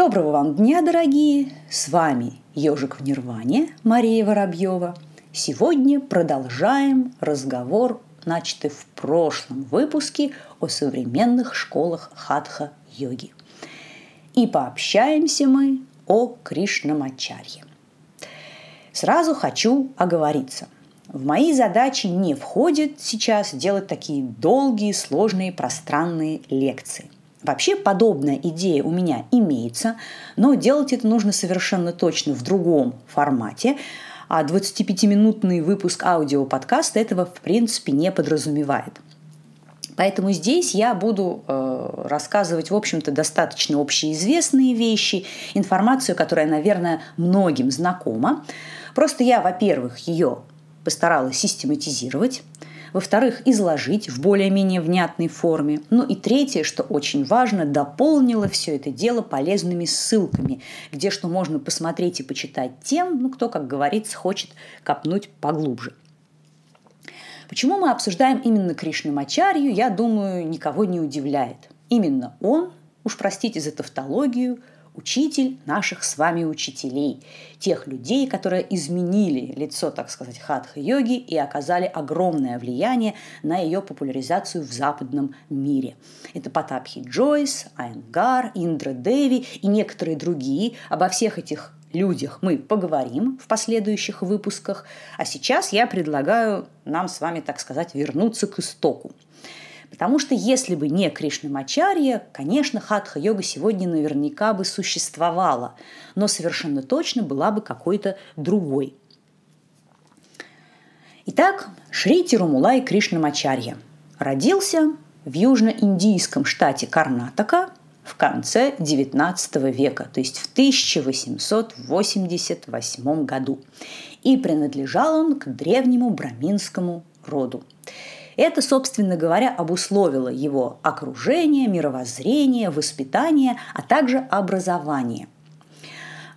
Доброго вам дня, дорогие! С вами Ёжик в Нирване, Мария Воробьева. Сегодня продолжаем разговор, начатый в прошлом выпуске, о современных школах хатха-йоги. И пообщаемся мы о Кришнамачарье. Сразу хочу оговориться. В мои задачи не входит сейчас делать такие долгие, сложные, пространные лекции. Вообще, подобная идея у меня имеется, но делать это нужно совершенно точно в другом формате, а 25-минутный выпуск аудиоподкаста этого, в принципе, не подразумевает. Поэтому здесь я буду рассказывать, в общем-то, достаточно общеизвестные вещи, информацию, которая, наверное, многим знакома. Просто я, во-первых, ее постаралась систематизировать, во-вторых, изложить в более-менее внятной форме. Ну и третье, что очень важно, дополнила все это дело полезными ссылками, где что можно посмотреть и почитать тем, кто, как говорится, хочет копнуть поглубже. Почему мы обсуждаем именно Кришнамачарью, я думаю, никого не удивляет. Именно он, уж простите за тавтологию, учитель наших с вами учителей, тех людей, которые изменили лицо, так сказать, хатха-йоги и оказали огромное влияние на ее популяризацию в западном мире. Это Паттабхи Джойс, Айенгар, Индра Дэви и некоторые другие. Обо всех этих людях мы поговорим в последующих выпусках, а сейчас я предлагаю нам с вами, так сказать, вернуться к истоку. Потому что если бы не Кришнамачарья, конечно, хатха-йога сегодня наверняка бы существовала, но совершенно точно была бы какой-то другой. Итак, Шри Тирумулай Кришнамачарья родился в южноиндийском штате Карнатака в конце XIX века, то есть в 1888 году, и принадлежал он к древнему браминскому роду. Это, собственно говоря, обусловило его окружение, мировоззрение, воспитание, а также образование.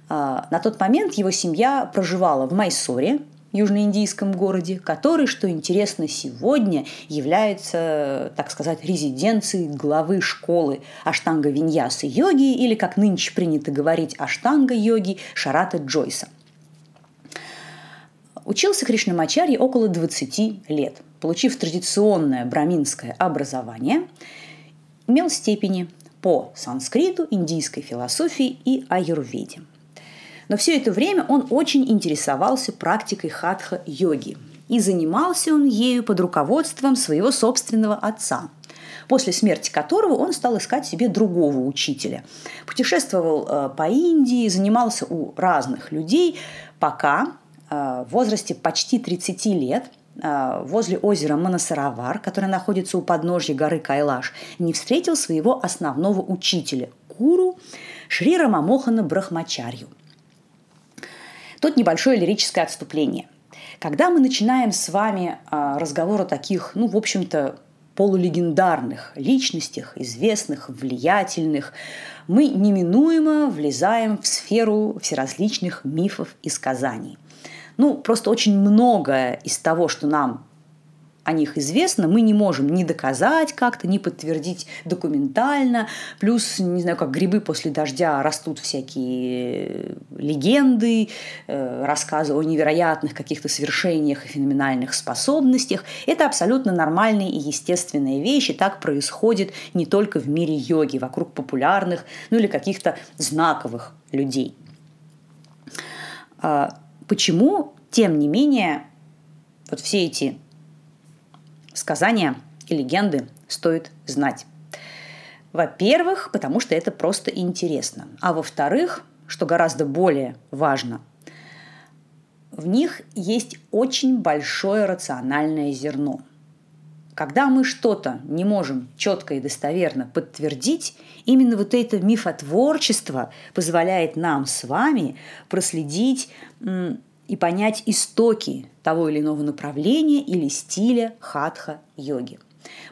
На тот момент его семья проживала в Майсоре, южноиндийском городе, который, что интересно, сегодня является, так сказать, резиденцией главы школы аштанга-виньяса-йоги, или, как нынче принято говорить, аштанга-йоги Шарата Джойса. Учился Кришнамачарья около 20 лет. Получив традиционное браминское образование, имел степени по санскриту, индийской философии и аюрведе. Но все это время он очень интересовался практикой хатха-йоги, и занимался он ею под руководством своего собственного отца, после смерти которого он стал искать себе другого учителя. Путешествовал по Индии, занимался у разных людей, пока в возрасте почти 30 лет возле озера Манасаровар, которое находится у подножья горы Кайлаш, не встретил своего основного учителя, гуру Шри Рамамохана Брахмачарью. Тут небольшое лирическое отступление. Когда мы начинаем с вами разговор о таких, в общем-то, полулегендарных личностях, известных, влиятельных, мы неминуемо влезаем в сферу всеразличных мифов и сказаний. Просто очень многое из того, что нам о них известно, мы не можем ни доказать как-то, ни подтвердить документально. Плюс, не знаю, как грибы после дождя растут всякие легенды, рассказы о невероятных каких-то свершениях и феноменальных способностях. Это абсолютно нормальные и естественные вещи. Так происходит не только в мире йоги, вокруг популярных, или каких-то знаковых людей. Почему, тем не менее, все эти сказания и легенды стоит знать? Во-первых, потому что это просто интересно. А во-вторых, что гораздо более важно, в них есть очень большое рациональное зерно. Когда мы что-то не можем четко и достоверно подтвердить, именно это мифотворчество позволяет нам с вами проследить и понять истоки того или иного направления или стиля хатха-йоги.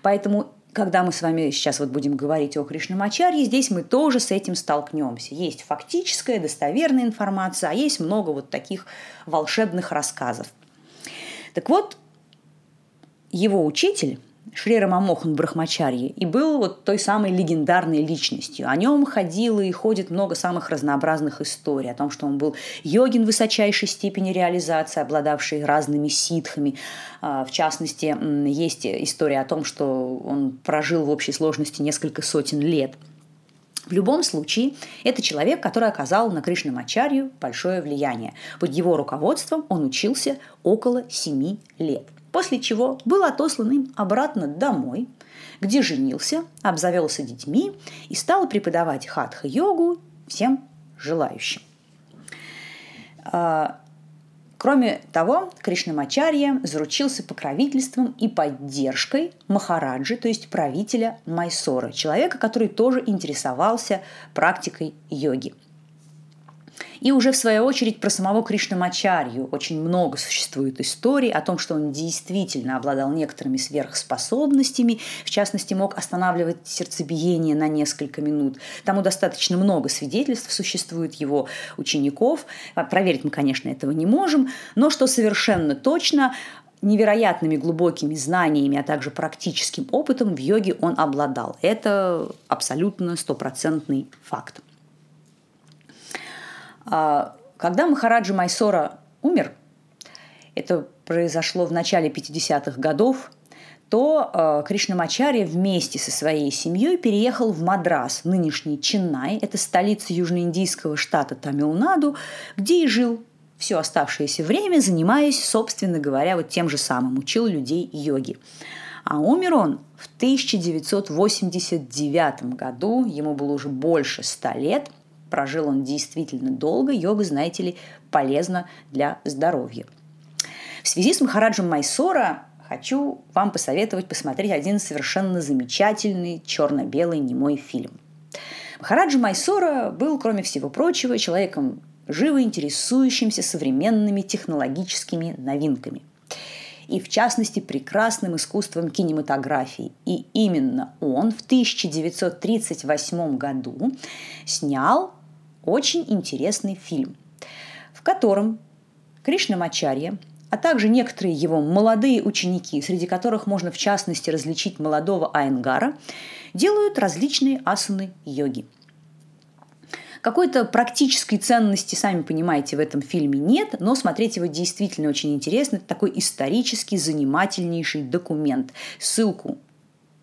Поэтому, когда мы с вами сейчас будем говорить о Кришнамачарье, здесь мы тоже с этим столкнемся. Есть фактическая, достоверная информация, а есть много таких волшебных рассказов. Так вот, его учитель Шри Рамамохан Брахмачарьи, и был вот той самой легендарной личностью. О нем ходило и ходит много самых разнообразных историй. О том, что он был йогин высочайшей степени реализации, обладавший разными ситхами. В частности, есть история о том, что он прожил в общей сложности несколько сотен лет. В любом случае, это человек, который оказал на Кришнамачарью большое влияние. Под его руководством он учился около 7 лет. После чего был отослан им обратно домой, где женился, обзавелся детьми и стал преподавать хатха-йогу всем желающим. Кроме того, Кришнамачарья заручился покровительством и поддержкой Махараджи, то есть правителя Майсора, человека, который тоже интересовался практикой йоги. И уже в свою очередь про самого Кришнамачарью очень много существует историй о том, что он действительно обладал некоторыми сверхспособностями, в частности, мог останавливать сердцебиение на несколько минут. Тому достаточно много свидетельств существует его учеников. Проверить мы, конечно, этого не можем, но что совершенно точно, невероятными глубокими знаниями, а также практическим опытом в йоге он обладал. Это абсолютно стопроцентный факт. Когда Махараджа Майсора умер, это произошло в начале 50-х годов, то Кришнамачарья вместе со своей семьей переехал в Мадрас, нынешний Ченнаи, это столица южноиндийского штата Тамилнаду, где и жил все оставшееся время, занимаясь, собственно говоря, вот тем же самым, учил людей йоги. А умер он в 1989 году, ему было уже больше 100 лет. Прожил он действительно долго. Йога, знаете ли, полезна для здоровья. В связи с Махараджем Майсора хочу вам посоветовать посмотреть один совершенно замечательный черно-белый немой фильм. Махараджа Майсора был, кроме всего прочего, человеком, живо интересующимся современными технологическими новинками. И, в частности, прекрасным искусством кинематографии. И именно он в 1938 году снял очень интересный фильм, в котором Кришнамачарья, а также некоторые его молодые ученики, среди которых можно в частности различить молодого Айенгара, делают различные асаны йоги. Какой-то практической ценности, сами понимаете, в этом фильме нет, но смотреть его действительно очень интересно. Это такой исторический, занимательнейший документ. Ссылку,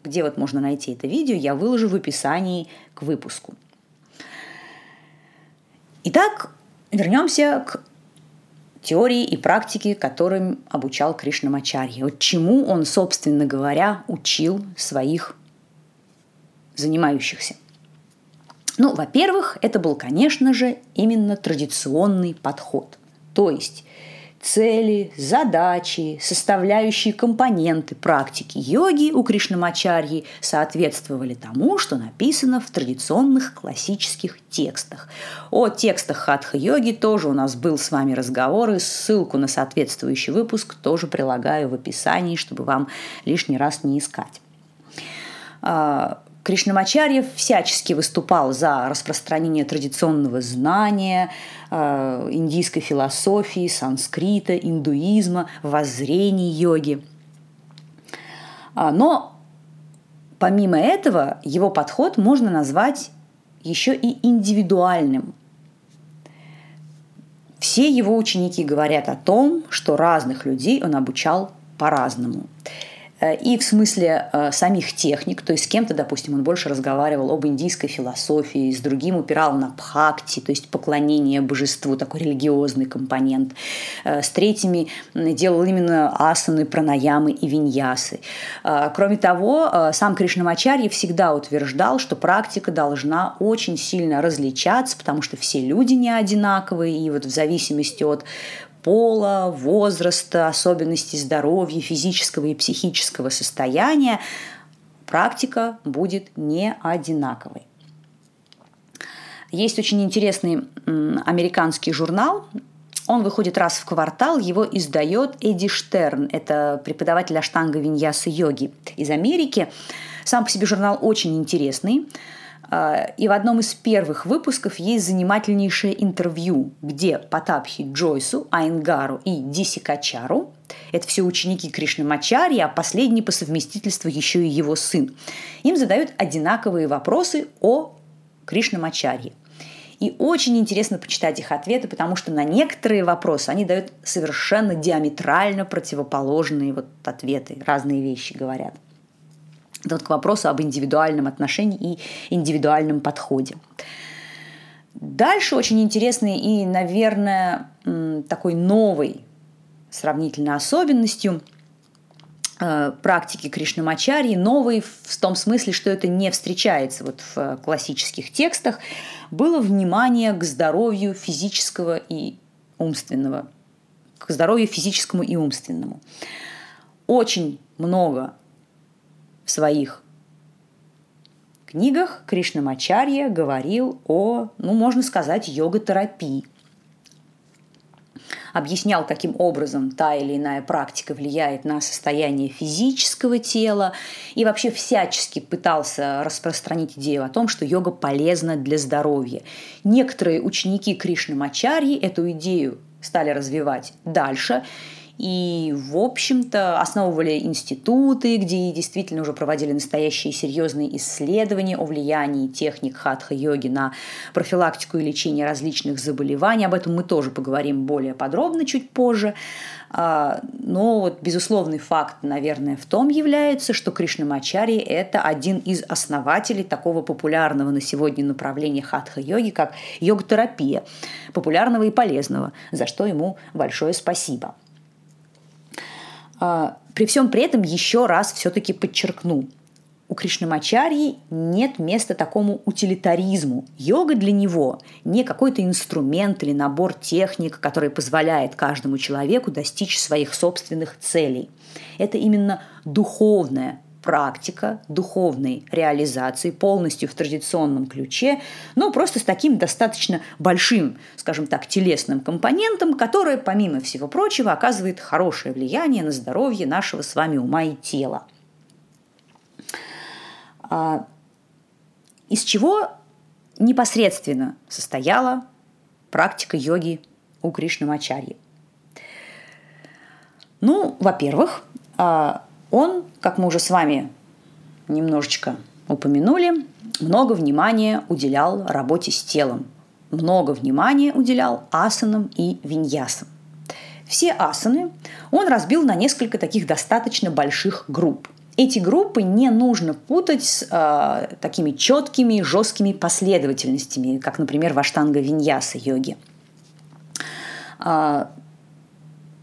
где вот можно найти это видео, я выложу в описании к выпуску. Итак, вернемся к теории и практике, которым обучал Кришнамачарья. Вот чему он, собственно говоря, учил своих занимающихся. Ну, во-первых, это был, конечно же, именно традиционный подход. То есть цели, задачи, составляющие компоненты практики йоги у Кришнамачарьи соответствовали тому, что написано в традиционных классических текстах. О текстах хатха-йоги тоже у нас был с вами разговор, и ссылку на соответствующий выпуск тоже прилагаю в описании, чтобы вам лишний раз не искать. Кришнамачарья всячески выступал за распространение традиционного знания, индийской философии, санскрита, индуизма, воззрений йоги. Но помимо этого его подход можно назвать еще и индивидуальным. Все его ученики говорят о том, что разных людей он обучал по-разному. И в смысле самих техник, то есть с кем-то, допустим, он больше разговаривал об индийской философии, с другим упирал на бхакти, то есть поклонение божеству, такой религиозный компонент. С третьими делал именно асаны, пранаямы и виньясы. Кроме того, сам Кришнамачарья всегда утверждал, что практика должна очень сильно различаться, потому что все люди не одинаковые, и вот в зависимости от пола, возраста, особенностей здоровья, физического и психического состояния, практика будет не одинаковой. Есть очень интересный американский журнал. Он выходит раз в квартал, его издает Эдди Штерн, это преподаватель аштанга виньяса йоги из Америки. Сам по себе журнал очень интересный. И в одном из первых выпусков есть занимательнейшее интервью, где Паттабхи Джойсу, Айенгару и Десикачару, это все ученики Кришнамачарьи, а последний по совместительству еще и его сын, им задают одинаковые вопросы о Кришнамачарье. И очень интересно почитать их ответы, потому что на некоторые вопросы они дают совершенно диаметрально противоположные ответы, разные вещи говорят. Это к вопросу об индивидуальном отношении и индивидуальном подходе. Дальше очень интересный и, наверное, такой новой сравнительно особенностью практики Кришнамачарьи, новой в том смысле, что это не встречается в классических текстах, было внимание к здоровью физического и умственного, к здоровью физическому и умственному. Очень много в своих книгах Кришнамачарья говорил о, можно сказать, йога-терапии. Объяснял, каким образом та или иная практика влияет на состояние физического тела и вообще всячески пытался распространить идею о том, что йога полезна для здоровья. Некоторые ученики Кришнамачарьи эту идею стали развивать дальше и, в общем-то, основывали институты, где действительно уже проводили настоящие серьезные исследования о влиянии техник хатха-йоги на профилактику и лечение различных заболеваний. Об этом мы тоже поговорим более подробно чуть позже. Но безусловный факт, наверное, в том является, что Кришнамачарья – это один из основателей такого популярного на сегодня направления хатха-йоги, как йога-терапия, популярного и полезного, за что ему большое спасибо. При всем при этом еще раз все-таки подчеркну, у Кришнамачарьи нет места такому утилитаризму. Йога для него не какой-то инструмент или набор техник, который позволяет каждому человеку достичь своих собственных целей. Это именно духовная практика, духовной реализации полностью в традиционном ключе, но просто с таким достаточно большим, скажем так, телесным компонентом, которое, помимо всего прочего, оказывает хорошее влияние на здоровье нашего с вами ума и тела. Из чего непосредственно состояла практика йоги у Кришнамачарьи? Во-первых, он, как мы уже с вами немножечко упомянули, много внимания уделял работе с телом, много внимания уделял асанам и виньясам. Все асаны он разбил на несколько таких достаточно больших групп. Эти группы не нужно путать с такими четкими, жесткими последовательностями, как, например, в аштанга-виньяса-йоге.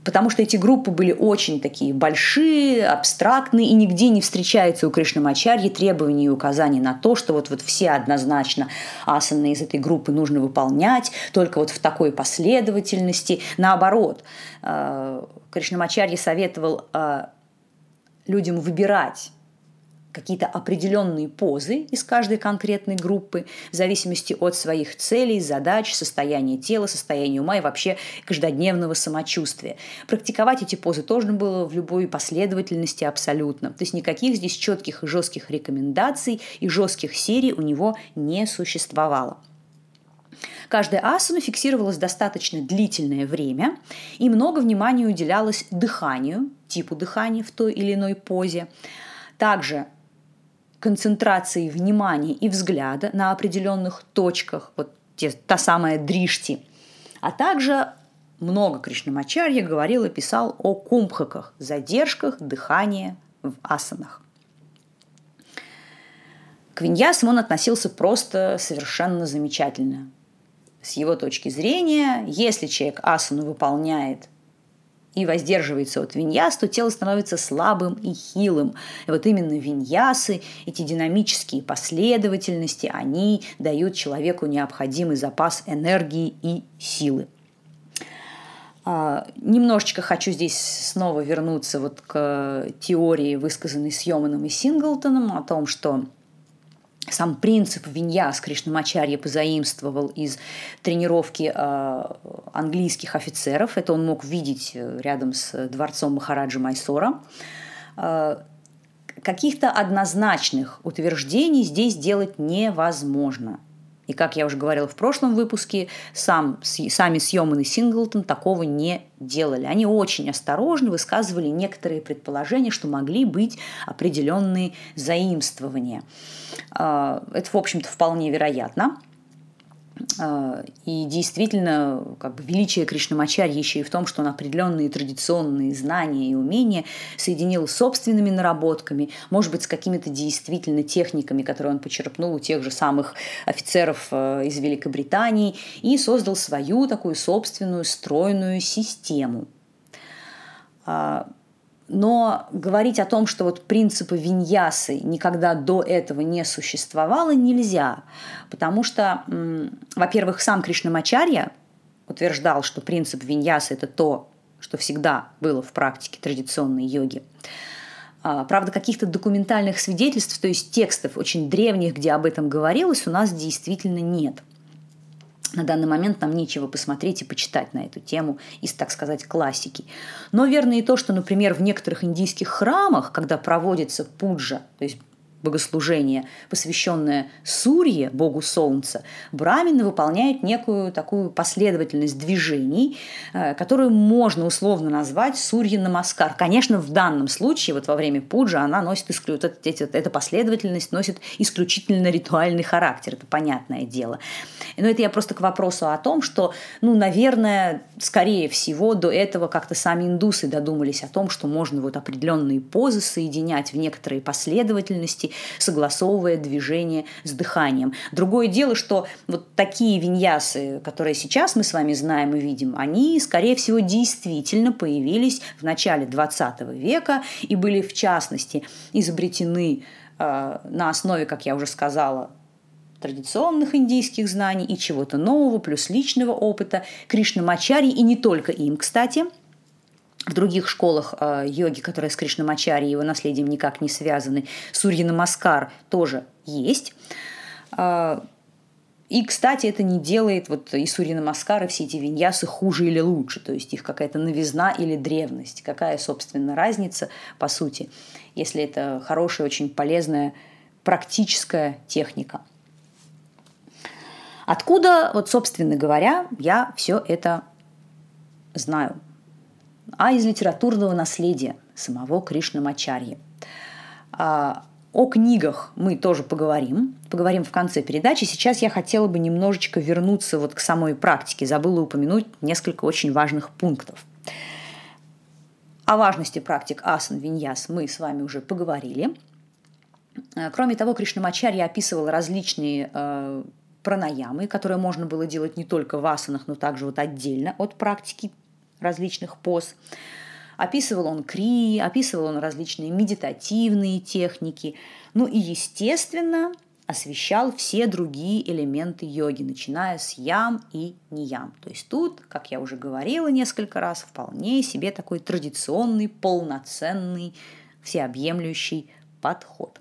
Потому что эти группы были очень такие большие, абстрактные, и нигде не встречается у Кришнамачарьи требований и указаний на то, что все однозначно асаны из этой группы нужно выполнять, только в такой последовательности. Наоборот, Кришнамачарьи советовал людям выбирать какие-то определенные позы из каждой конкретной группы в зависимости от своих целей, задач, состояния тела, состояния ума и вообще каждодневного самочувствия. Практиковать эти позы тоже было в любой последовательности абсолютно. То есть никаких здесь четких и жестких рекомендаций и жестких серий у него не существовало. Каждая асана фиксировалась достаточно длительное время, и много внимания уделялось дыханию, типу дыхания в той или иной позе, также концентрации внимания и взгляда на определенных точках, та самая дришти. А также много Кришнамачарья говорил и писал о кумбхаках, задержках дыхания в асанах. К виньясам он относился просто совершенно замечательно. С его точки зрения, если человек асану выполняет и воздерживается от виньяс, то тело становится слабым и хилым. И именно виньясы, эти динамические последовательности, они дают человеку необходимый запас энергии и силы. Немножечко хочу здесь снова вернуться к теории, высказанной Сьоманом и Синглтоном, о том, что сам принцип виньяс Кришнамачарья позаимствовал из тренировки английских офицеров. Это он мог видеть рядом с дворцом Махараджи Майсора. каких-то однозначных утверждений здесь делать невозможно. И, как я уже говорила в прошлом выпуске, сами Сьоман и Синглтон такого не делали. Они очень осторожно высказывали некоторые предположения, что могли быть определенные заимствования. Это, в общем-то, вполне вероятно. И действительно, как бы величие Кришнамачарьи еще и в том, что он определенные традиционные знания и умения соединил с собственными наработками, может быть, с какими-то действительно техниками, которые он почерпнул у тех же самых офицеров из Великобритании, и создал свою такую собственную стройную систему. Но говорить о том, что вот принципа виньясы никогда до этого не существовало, нельзя. Потому что, во-первых, сам Кришнамачарья утверждал, что принцип виньясы – это то, что всегда было в практике традиционной йоги. Правда, каких-то документальных свидетельств, то есть текстов очень древних, где об этом говорилось, у нас действительно нет. На данный момент нам нечего посмотреть и почитать на эту тему из, так сказать, классики. Но верно и то, что, например, в некоторых индийских храмах, когда проводится пуджа, то есть богослужение, посвященное Сурье, богу солнца, брамины выполняют некую такую последовательность движений, которую можно условно назвать Сурья намаскар. Конечно, в данном случае, вот во время пуджи, она носит эта последовательность носит исключительно ритуальный характер, это понятное дело. Но это я просто к вопросу о том, что, наверное, скорее всего, до этого как-то сами индусы додумались о том, что можно вот определенные позы соединять в некоторые последовательности, согласовывая движение с дыханием. Другое дело, что вот такие виньясы, которые сейчас мы с вами знаем и видим, они, скорее всего, действительно появились в начале XX века и были, в частности, изобретены на основе, как я уже сказала, традиционных индийских знаний и чего-то нового, плюс личного опыта Кришнамачарьи, и не только им, кстати. В других школах йоги, которые с Кришнамачарьей и его наследием никак не связаны, Сурья намаскар тоже есть. И, кстати, это не делает вот и Сурья намаскар, и все эти виньясы хуже или лучше. То есть их какая-то новизна или древность. Какая, собственно, разница, по сути, если это хорошая, очень полезная практическая техника. Откуда, вот, собственно говоря, я все это знаю? А из литературного наследия самого Кришнамачарьи. О книгах мы тоже поговорим в конце передачи. Сейчас я хотела бы немножечко вернуться вот к самой практике. Забыла упомянуть несколько очень важных пунктов. О важности практик асан, виньяс мы с вами уже поговорили. Кроме того, Кришнамачарья описывал различные пранаямы, которые можно было делать не только в асанах, но также вот отдельно от практики различных поз. Описывал он крии, описывал он различные медитативные техники. И, естественно, освещал все другие элементы йоги, начиная с ям и ниям. То есть тут, как я уже говорила несколько раз, вполне себе такой традиционный, полноценный, всеобъемлющий подход.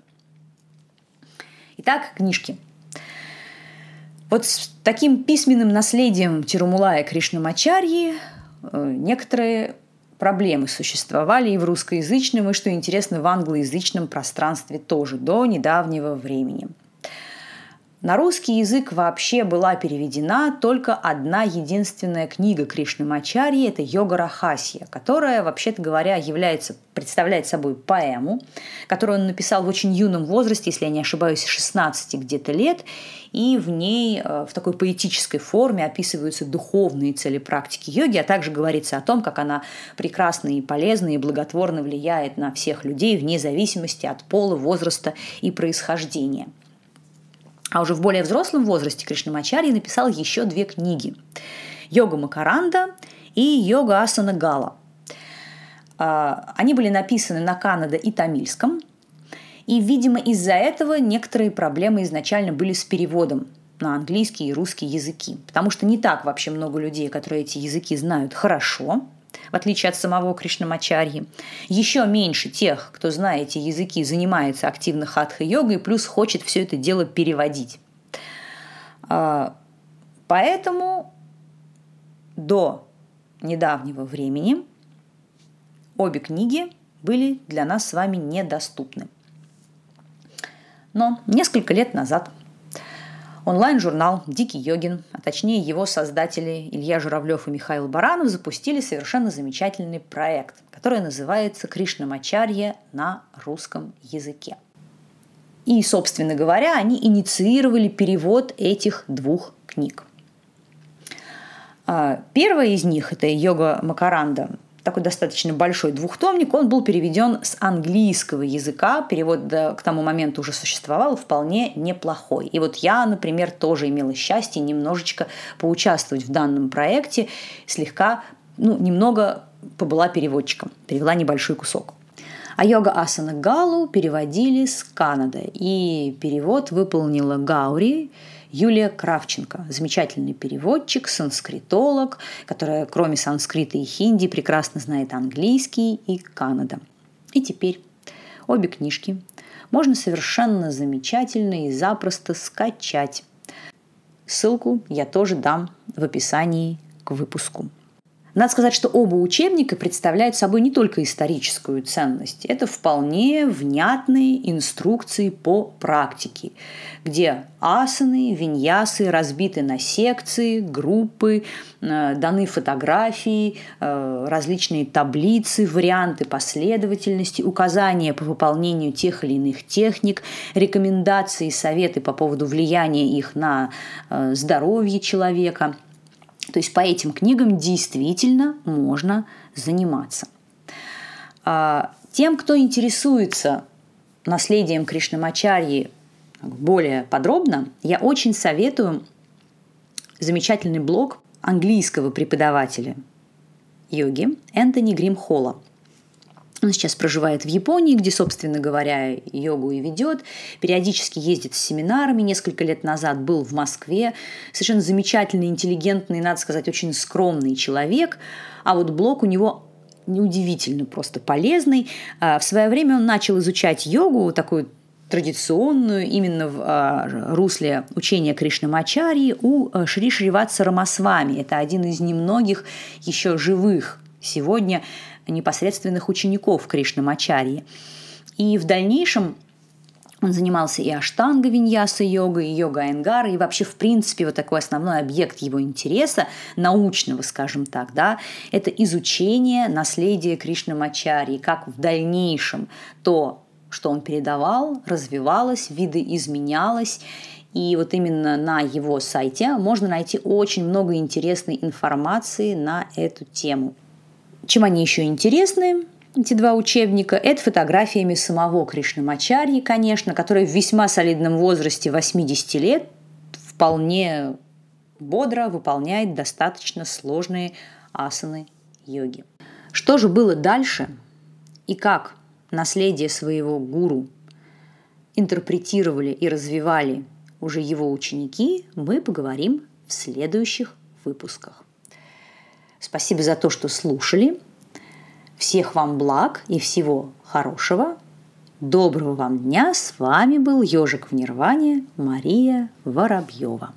Итак, книжки. Вот с таким письменным наследием Тирумулая Кришнамачарьи некоторые проблемы существовали и в русскоязычном, и, что интересно, в англоязычном пространстве тоже до недавнего времени. На русский язык вообще была переведена только одна единственная книга Кришнамачарьи – это «Йога Рахасья», которая, вообще-то говоря, представляет собой поэму, которую он написал в очень юном возрасте, если я не ошибаюсь, 16 где-то лет, и в ней в такой поэтической форме описываются духовные цели практики йоги, а также говорится о том, как она прекрасна и полезна и благотворно влияет на всех людей вне зависимости от пола, возраста и происхождения. А уже в более взрослом возрасте Кришнамачарья написал еще две книги «Йога Макаранда» и «Йога Асана Гала». Они были написаны на канада и тамильском, и, видимо, из-за этого некоторые проблемы изначально были с переводом на английский и русский языки, потому что не так вообще много людей, которые эти языки знают хорошо, в отличие от самого Кришнамачарьи. Еще меньше тех, кто знает эти языки, занимается активно хатха-йогой, плюс хочет все это дело переводить. Поэтому до недавнего времени обе книги были для нас с вами недоступны. Но несколько лет назад онлайн-журнал «Дикий йогин», а точнее его создатели Илья Журавлёв и Михаил Баранов, запустили совершенно замечательный проект, который называется «Кришнамачарья» на русском языке. И, собственно говоря, они инициировали перевод этих двух книг. Первая из них – это «Йога Макаранда», такой достаточно большой двухтомник, он был переведен с английского языка, перевод к тому моменту уже существовал, вполне неплохой. И вот я, например, тоже имела счастье немножечко поучаствовать в данном проекте, слегка, немного побыла переводчиком, перевела небольшой кусок. А йога асана Галу переводили с Канады, и перевод выполнила Гаури, Юлия Кравченко, замечательный переводчик, санскритолог, которая кроме санскрита и хинди прекрасно знает английский и Канада. И теперь обе книжки можно совершенно замечательно и запросто скачать. Ссылку я тоже дам в описании к выпуску. Надо сказать, что оба учебника представляют собой не только историческую ценность. Это вполне внятные инструкции по практике, где асаны, виньясы разбиты на секции, группы, даны фотографии, различные таблицы, варианты последовательности, указания по выполнению тех или иных техник, рекомендации, советы по поводу влияния их на здоровье человека. То есть по этим книгам действительно можно заниматься. Тем, кто интересуется наследием Кришнамачарьи более подробно, я очень советую замечательный блог английского преподавателя йоги Энтони Грим Холла. Он сейчас проживает в Японии, где, собственно говоря, йогу и ведет. Периодически ездит с семинарами. Несколько лет назад был в Москве. Совершенно замечательный, интеллигентный, надо сказать, очень скромный человек. А вот блог у него неудивительно просто полезный. В свое время он начал изучать йогу, такую традиционную, именно в русле учения Кришнамачарьи у Шри Шри Ватсарамасвами. Это один из немногих еще живых сегодня непосредственных учеников Кришнамачарьи. И в дальнейшем он занимался и аштанга-виньяса-йогой, и йогой Айенгара, и вообще, в принципе, вот такой основной объект его интереса, научного, скажем так, да, это изучение наследия Кришнамачарьи, как в дальнейшем то, что он передавал, развивалось, видоизменялось. И вот именно на его сайте можно найти очень много интересной информации на эту тему. Чем они еще интересны, эти два учебника, это фотографиями самого Кришнамачарьи, конечно, который в весьма солидном возрасте 80 лет вполне бодро выполняет достаточно сложные асаны йоги. Что же было дальше и как наследие своего гуру интерпретировали и развивали уже его ученики, мы поговорим в следующих выпусках. Спасибо за то, что слушали. Всех вам благ и всего хорошего. Доброго вам дня. С вами был Ёжик в Нирване, Мария Воробьева.